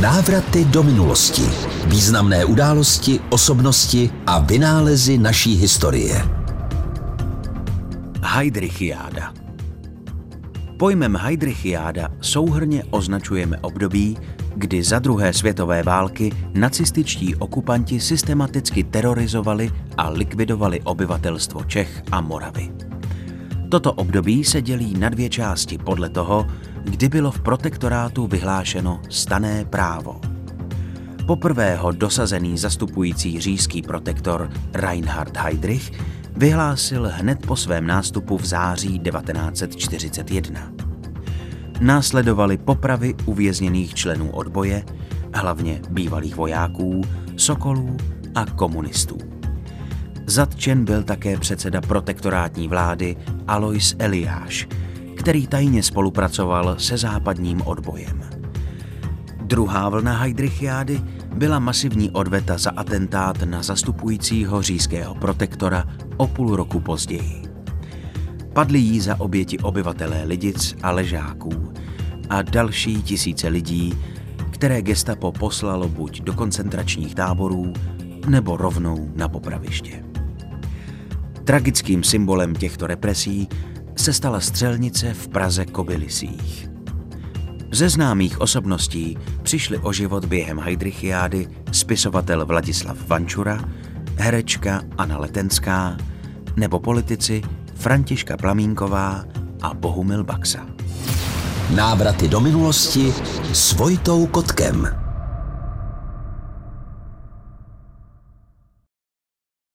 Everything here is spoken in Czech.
Návraty do minulosti. Významné události, osobnosti a vynálezy naší historie. Heydrichiáda. Pojmem Heydrichiáda souhrnně označujeme období, kdy za druhé světové války nacističtí okupanti systematicky terorizovali a likvidovali obyvatelstvo Čech a Moravy. Toto období se dělí na dvě části podle toho, kdy bylo v protektorátu vyhlášeno stanné právo. Poprvé ho dosazený zastupující říšský protektor Reinhard Heydrich vyhlásil hned po svém nástupu v září 1941. Následovaly popravy uvězněných členů odboje, hlavně bývalých vojáků, sokolů a komunistů. Zatčen byl také předseda protektorátní vlády Alois Eliáš, který tajně spolupracoval se západním odbojem. Druhá vlna Heydrichiády byla masivní odveta za atentát na zastupujícího říšského protektora o půl roku později. Padli jí za oběti obyvatelé Lidic a Ležáků a další tisíce lidí, které gestapo poslalo buď do koncentračních táborů, nebo rovnou na popraviště. Tragickým symbolem těchto represí se stala střelnice v Praze Kobylisích. Ze známých osobností přišli o život během Heydrichiády spisovatel Vladislav Vančura, herečka Anna Letenská nebo politici Františka Plamínková a Bohumil Baxa. Návraty do minulosti s Vojtou Kotkem.